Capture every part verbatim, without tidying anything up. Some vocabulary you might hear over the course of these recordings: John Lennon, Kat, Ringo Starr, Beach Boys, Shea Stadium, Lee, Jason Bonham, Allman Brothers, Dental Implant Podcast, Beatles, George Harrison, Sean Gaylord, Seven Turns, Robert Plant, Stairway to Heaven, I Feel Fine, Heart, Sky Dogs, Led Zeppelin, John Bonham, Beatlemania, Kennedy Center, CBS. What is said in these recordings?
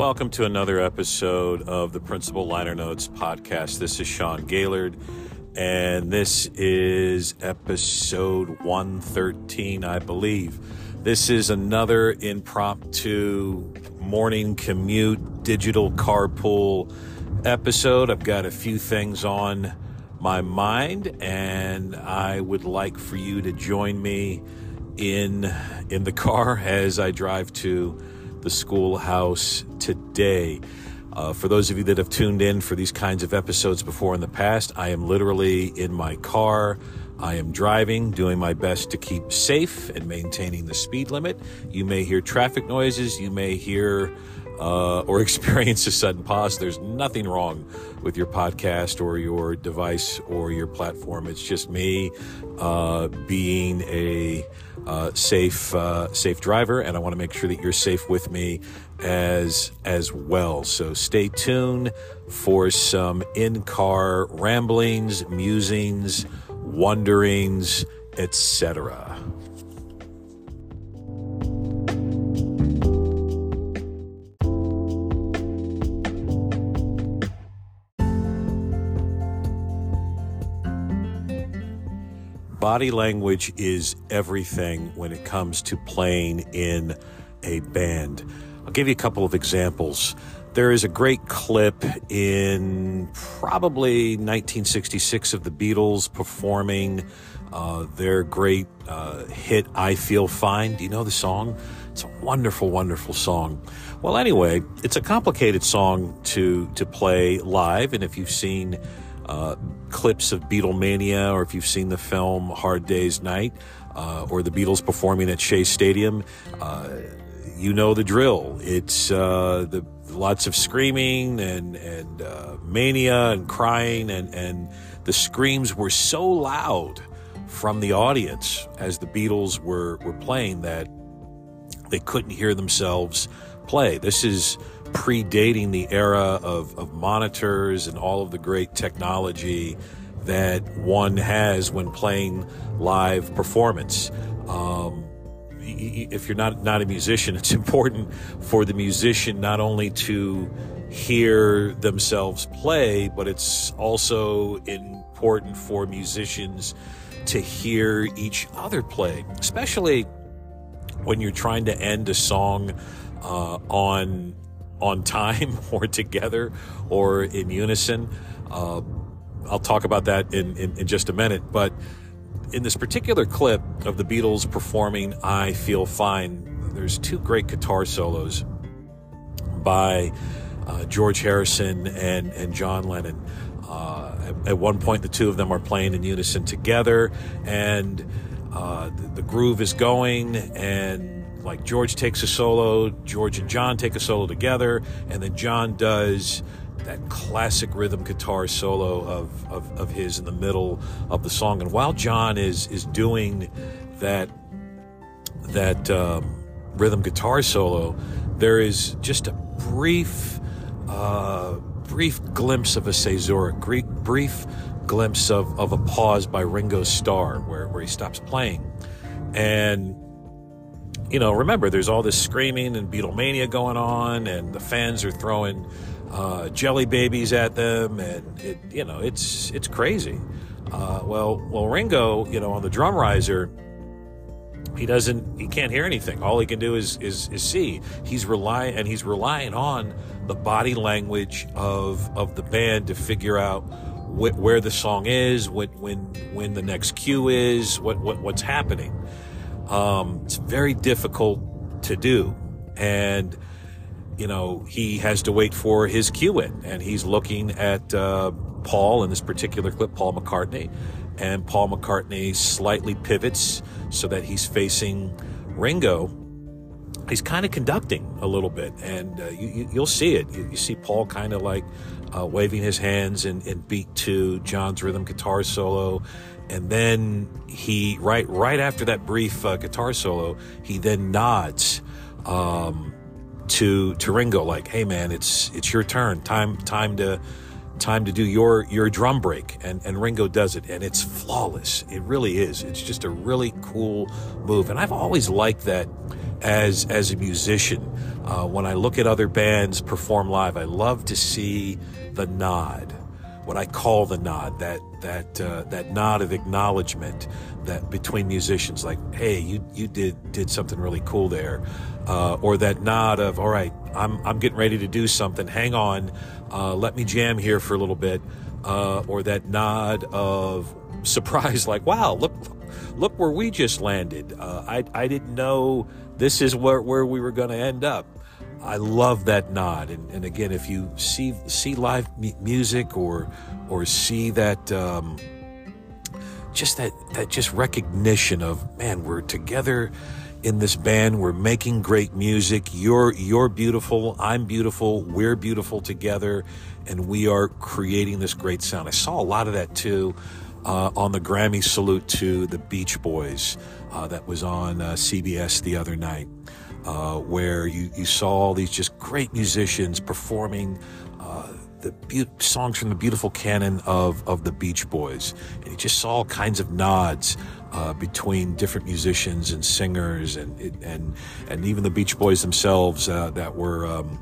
Welcome to another episode of the Principal Liner Notes Podcast. This is Sean Gaylord, and this is episode one thirteen, I believe. This is another impromptu morning commute, digital carpool episode. I've got a few things on my mind, and I would like for you to join me in in the car as I drive to the schoolhouse today. Uh, for those of you that have tuned in for these kinds of episodes before in the past, I am literally in my car. I am driving, doing my best to keep safe and maintaining the speed limit. You may hear traffic noises. You may hear uh, or experience a sudden pause. There's nothing wrong with your podcast or your device or your platform. It's just me uh, being a Uh, safe, uh, safe driver, and I want to make sure that you're safe with me as as well. So stay tuned for some in-car ramblings, musings, wonderings, et cetera. Body language is everything when it comes to playing in a band. I'll give you a couple of examples. There is a great clip in probably nineteen sixty-six of the Beatles performing uh, their great uh, hit, I Feel Fine. Do you know the song? It's a wonderful, wonderful song. Well, anyway, it's a complicated song to, to play live, and if you've seen Uh, clips of Beatlemania, or if you've seen the film Hard Day's Night, uh, or the Beatles performing at Shea Stadium, uh, you know the drill. It's uh, the lots of screaming and, and uh, mania and crying, and, and the screams were so loud from the audience as the Beatles were, were playing that they couldn't hear themselves play. This is predating the era of, of monitors and all of the great technology that one has when playing live performance. Um, if you're not, not a musician, it's important for the musician not only to hear themselves play, but it's also important for musicians to hear each other play, especially when you're trying to end a song uh, on on time or together or in unison. Uh, I'll talk about that in, in, in just a minute. But in this particular clip of the Beatles performing I Feel Fine, there's two great guitar solos by uh, George Harrison and, and John Lennon. Uh, at, at one point, the two of them are playing in unison together, and uh, the, the groove is going, and like George takes a solo, George and John take a solo together, and then John does that classic rhythm guitar solo of, of, of his in the middle of the song. And while John is is doing that that um, rhythm guitar solo, there is just a brief uh, brief glimpse of a caesura, brief, brief glimpse of, of a pause by Ringo Starr where, where he stops playing. And you know, remember, there's all this screaming and Beatlemania going on, and the fans are throwing uh, jelly babies at them, and it, you know, it's it's crazy. Uh, well, well, Ringo, you know, on the drum riser, he doesn't, he can't hear anything. All he can do is is, is see. He's relying, and he's relying on the body language of of the band to figure out wh- where the song is, when when when the next cue is, what what what's happening. Um, it's very difficult to do, and you know he has to wait for his cue in, and he's looking at uh, Paul in this particular clip, Paul McCartney, and Paul McCartney slightly pivots so that he's facing Ringo. He's kind of conducting a little bit, and uh, you, you, you'll see it. You, you see Paul kind of like uh, waving his hands in, in beat to John's rhythm guitar solo. And then he, right right after that brief uh, guitar solo, he then nods um, to to Ringo, like, "Hey man, it's it's your turn. Time time to time to do your your drum break." And and Ringo does it, and it's flawless. It really is. It's just a really cool move. And I've always liked that as as a musician. Uh, when I look at other bands perform live, I love to see the nod, what I call the nod, that that uh, that nod of acknowledgement that between musicians, like, hey, you you did did something really cool there, uh, or that nod of, all right, I'm I'm getting ready to do something, hang on, uh, let me jam here for a little bit, uh, or that nod of surprise, like, wow, look look where we just landed. Uh, I I didn't know this is where where we were going to end up. I love that nod, and, and again, if you see see live m- music or or see that um, just that that just recognition of, man, we're together in this band, we're making great music. You're you're beautiful, I'm beautiful, we're beautiful together, and we are creating this great sound. I saw a lot of that too uh, on the Grammy salute to the Beach Boys uh, that was on uh, C B S the other night. Uh, where you, you saw all these just great musicians performing uh, the be- songs from the beautiful canon of, of the Beach Boys. And you just saw all kinds of nods uh, between different musicians and singers and and, and even the Beach Boys themselves uh, that were um,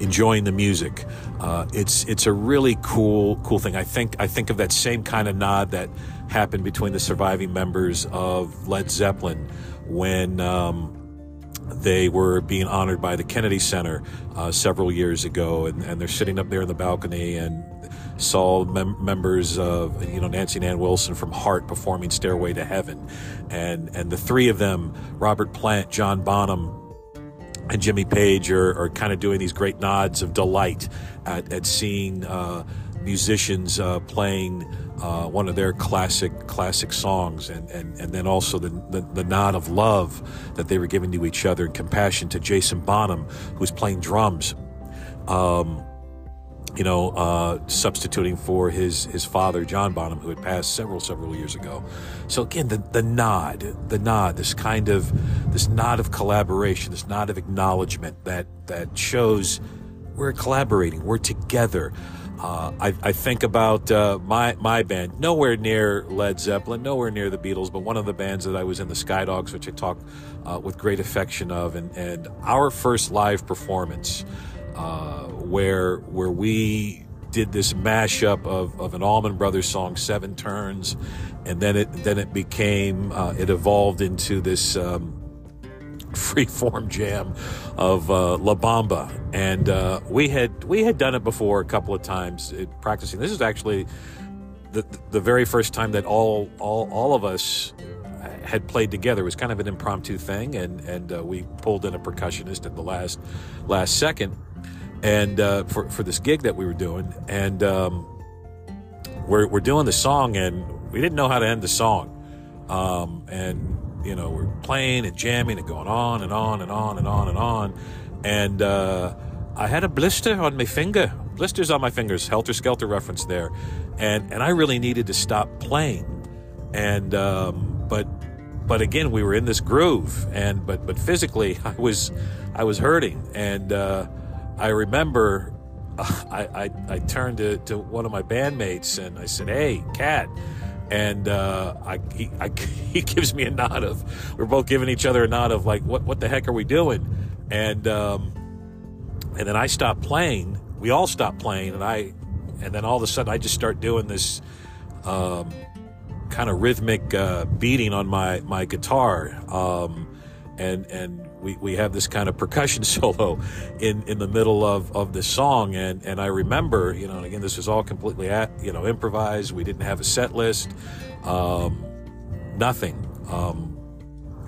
enjoying the music. Uh, it's it's a really cool cool thing. I think I think of that same kind of nod that happened between the surviving members of Led Zeppelin when... Um, They were being honored by the Kennedy Center uh, several years ago, and, and they're sitting up there in the balcony and saw mem- members of, you know, Nancy and Ann Wilson from Heart performing Stairway to Heaven. And and the three of them, Robert Plant, John Bonham, and Jimmy Page, are, are kind of doing these great nods of delight at, at seeing uh, musicians uh, playing uh, one of their classic classic songs, and, and, and then also the, the the nod of love that they were giving to each other and compassion to Jason Bonham, who's playing drums, um, you know, uh, substituting for his, his father, John Bonham, who had passed several, several years ago. So again, the, the nod, the nod, this kind of, this nod of collaboration, this nod of acknowledgement that, that shows we're collaborating, we're together. Uh, I, I think about uh, my my band, nowhere near Led Zeppelin, nowhere near the Beatles, but one of the bands that I was in, the Sky Dogs, which I talk uh, with great affection of, and, and our first live performance uh, where where we did this mashup of, of an Allman Brothers song, Seven Turns, and then it then it became uh, it evolved into this um, freeform jam of uh, La Bamba, and uh, we had we had done it before a couple of times it, practicing. This is actually the the very first time that all all all of us had played together. It was kind of an impromptu thing, and and uh, we pulled in a percussionist at the last last second, and uh, for for this gig that we were doing, and um, we're we're doing the song, and we didn't know how to end the song, um, and. You know, we're playing and jamming and going on and on and on and on and on. And uh, I had a blister on my finger. Blisters on my fingers. Helter Skelter reference there. And and I really needed to stop playing. And um, but but again, we were in this groove. And but but physically, I was I was hurting. And uh, I remember uh, I, I I turned to, to one of my bandmates and I said, "Hey, Kat." And uh, I, he, I, he gives me a nod of, we're both giving each other a nod of like, what, what the heck are we doing? And um, and then I stopped playing. We all stopped playing, and I, and then all of a sudden I just start doing this um, kind of rhythmic uh, beating on my my guitar, um, and and we, we have this kind of percussion solo in, in the middle of, of this song. And, and I remember, you know, and again, this was all completely, at, you know, improvised. We didn't have a set list, um, nothing. Um,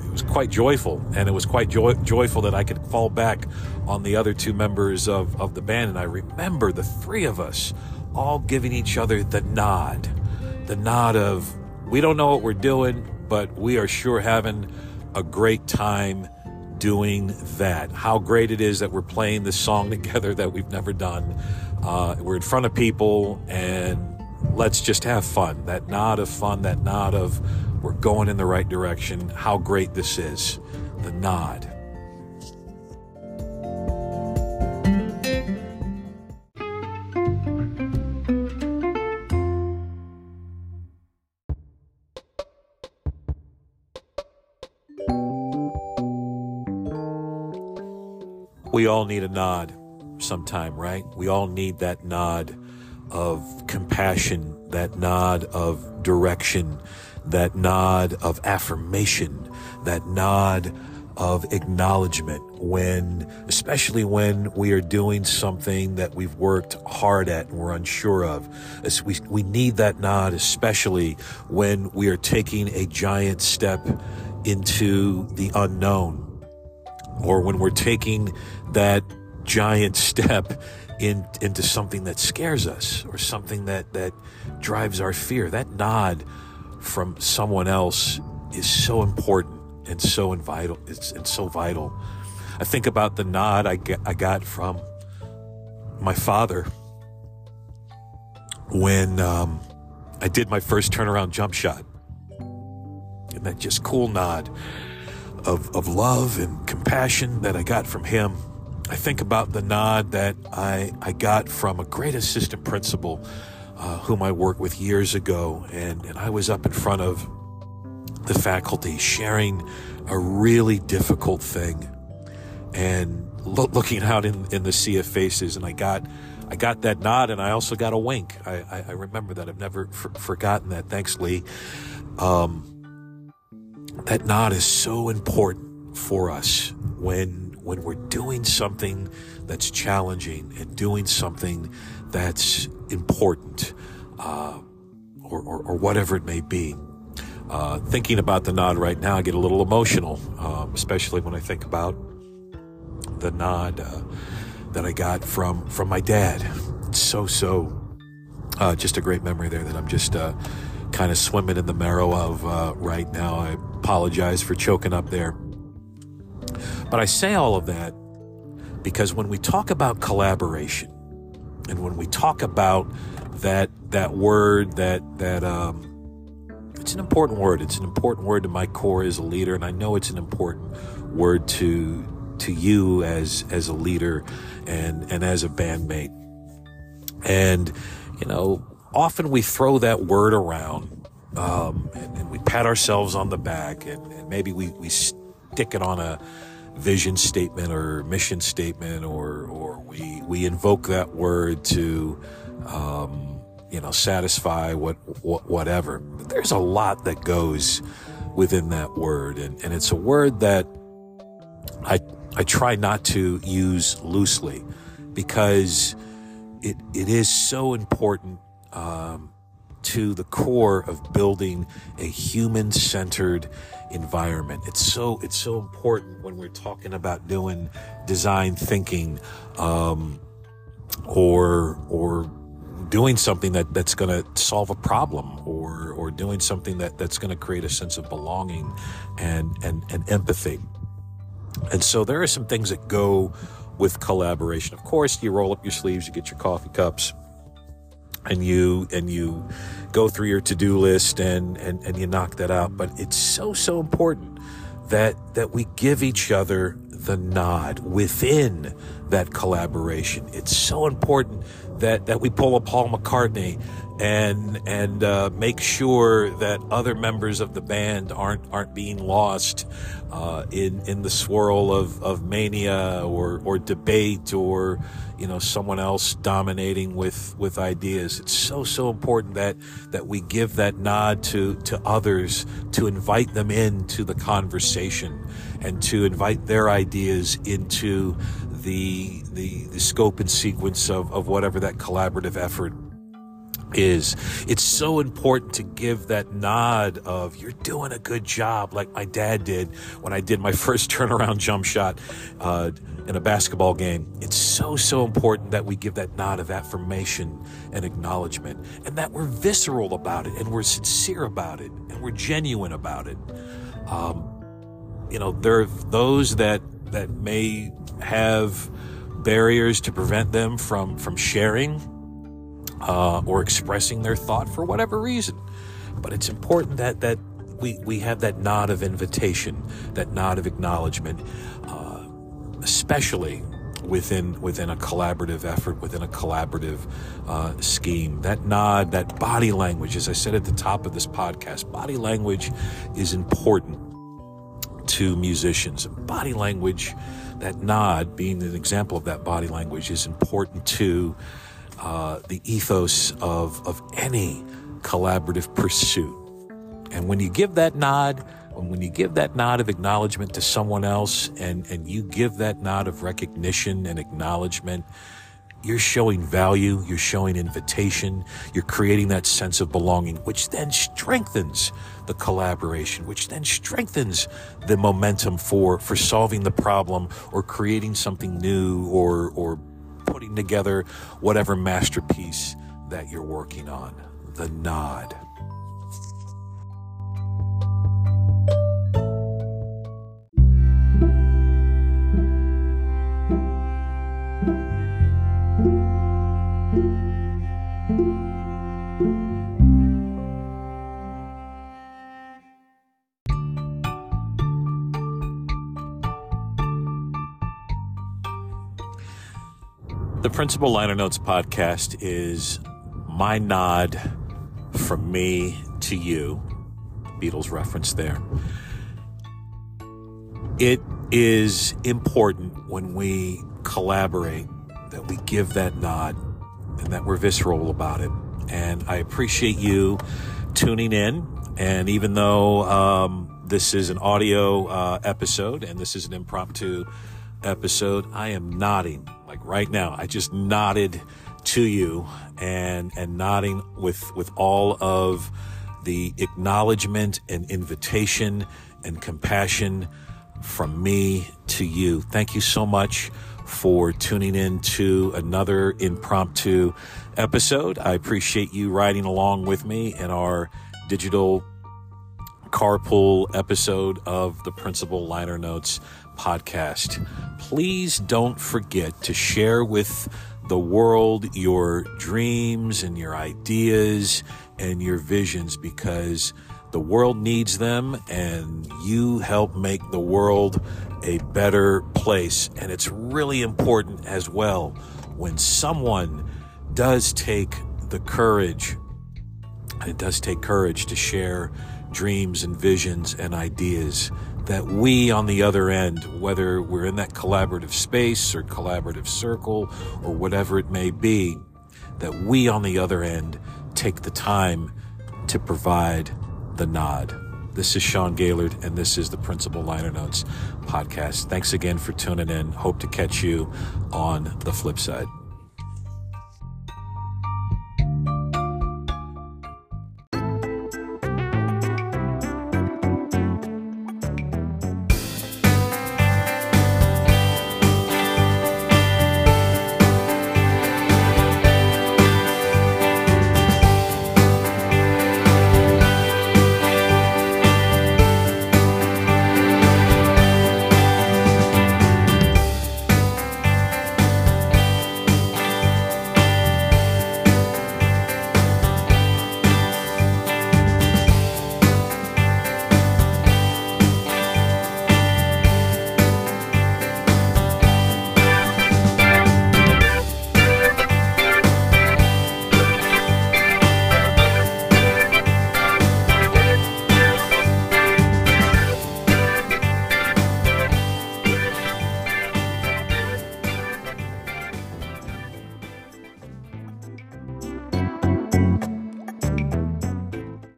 it was quite joyful, and it was quite joy- joyful that I could fall back on the other two members of, of the band. And I remember the three of us all giving each other the nod, the nod of, we don't know what we're doing, but we are sure having a great time doing that. How great it is that we're playing this song together that we've never done. Uh, we're in front of people, and let's just have fun. That nod of fun, that nod of we're going in the right direction. How great this is. The nod. We all need a nod sometime, right? We all need that nod of compassion, that nod of direction, that nod of affirmation, that nod of acknowledgement, when, especially when we are doing something that we've worked hard at and we're unsure of. We, we need that nod, especially when we are taking a giant step into the unknown, or when we're taking that giant step in, into something that scares us or something that, that drives our fear. That nod from someone else is so important. And so vital. It's and so vital. I think about the nod I get, I got from my father when um, I did my first turnaround jump shot, and that just cool nod of of love and compassion that I got from him. I think about the nod that I I got from a great assistant principal uh, whom I worked with years ago, and and I was up in front of the faculty sharing a really difficult thing and lo- looking out in, in the sea of faces. And I got, I got that nod, and I also got a wink. I, I, I remember that. I've never f- forgotten that. Thanks, Lee. Um, that nod is so important for us when, when we're doing something that's challenging and doing something that's important, uh, or, or, or whatever it may be. Uh, thinking about the nod right now, I get a little emotional, um, especially when I think about the nod uh, that I got from from my dad. It's so, so uh, just a great memory there that I'm just uh, kind of swimming in the marrow of uh, right now. I apologize for choking up there. But I say all of that because when we talk about collaboration, and when we talk about that that word, that that um it's an important word. It's an important word to my core as a leader, and I know it's an important word to to you as as a leader and and as a bandmate. And you know, often we throw that word around, um, and, and we pat ourselves on the back, and, and maybe we we stick it on a vision statement or mission statement, or or we we invoke that word to. Um, you know, satisfy what, what, whatever. But there's a lot that goes within that word. And, and it's a word that I, I try not to use loosely because it, it is so important, um, to the core of building a human-centered environment. It's so, it's so important when we're talking about doing design thinking, um, or, or, doing something that, that's going to solve a problem, or or doing something that, that's going to create a sense of belonging and, and, and empathy. And so there are some things that go with collaboration. Of course, you roll up your sleeves, you get your coffee cups, and you and you go through your to-do list and, and, and you knock that out. But it's so, so important that that we give each other the nod within that collaboration. It's so important that, that we pull a Paul McCartney and and uh, make sure that other members of the band aren't aren't being lost uh, in in the swirl of, of mania or or debate, or you know, someone else dominating with, with ideas. It's so so important that that we give that nod to to others, to invite them into the conversation and to invite their ideas into the the, the scope and sequence of, of whatever that collaborative effort is. It's so important to give that nod of, you're doing a good job, like my dad did when I did my first turnaround jump shot uh, in a basketball game. It's so, so important that we give that nod of affirmation and acknowledgement, and that we're visceral about it, and we're sincere about it, and we're genuine about it. Um, you know, there are those that, that may have barriers to prevent them from, from sharing Uh, or expressing their thought for whatever reason. But it's important that, that we, we have that nod of invitation, that nod of acknowledgement, uh, especially within within a collaborative effort, within a collaborative uh, scheme. That nod, that body language, as I said at the top of this podcast, body language is important to musicians. And body language, that nod being an example of that body language, is important to uh, the ethos of, of any collaborative pursuit. And when you give that nod, when you give that nod of acknowledgement to someone else, and, and you give that nod of recognition and acknowledgement, you're showing value, you're showing invitation, you're creating that sense of belonging, which then strengthens the collaboration, which then strengthens the momentum for, for solving the problem or creating something new or, or putting together whatever masterpiece that you're working on. The nod. The Principal Liner Notes Podcast is my nod from me to you. Beatles reference there. It is important when we collaborate that we give that nod and that we're visceral about it. And I appreciate you tuning in. And even though um, this is an audio uh, episode and this is an impromptu episode, I am nodding. Like right now, I just nodded to you and and nodding with, with all of the acknowledgement and invitation and compassion from me to you. Thank you so much for tuning in to another impromptu episode. I appreciate you riding along with me in our digital carpool episode of the Principal Liner Notes Podcast. Please don't forget to share with the world your dreams and your ideas and your visions, because the world needs them, and you help make the world a better place. And it's really important as well when someone does take the courage, and it does take courage to share dreams and visions and ideas, that we on the other end, whether we're in that collaborative space or collaborative circle or whatever it may be, that we on the other end take the time to provide the nod. This is Sean Gaylord, and this is the Principal Liner Notes Podcast. Thanks again for tuning in. Hope to catch you on the flip side.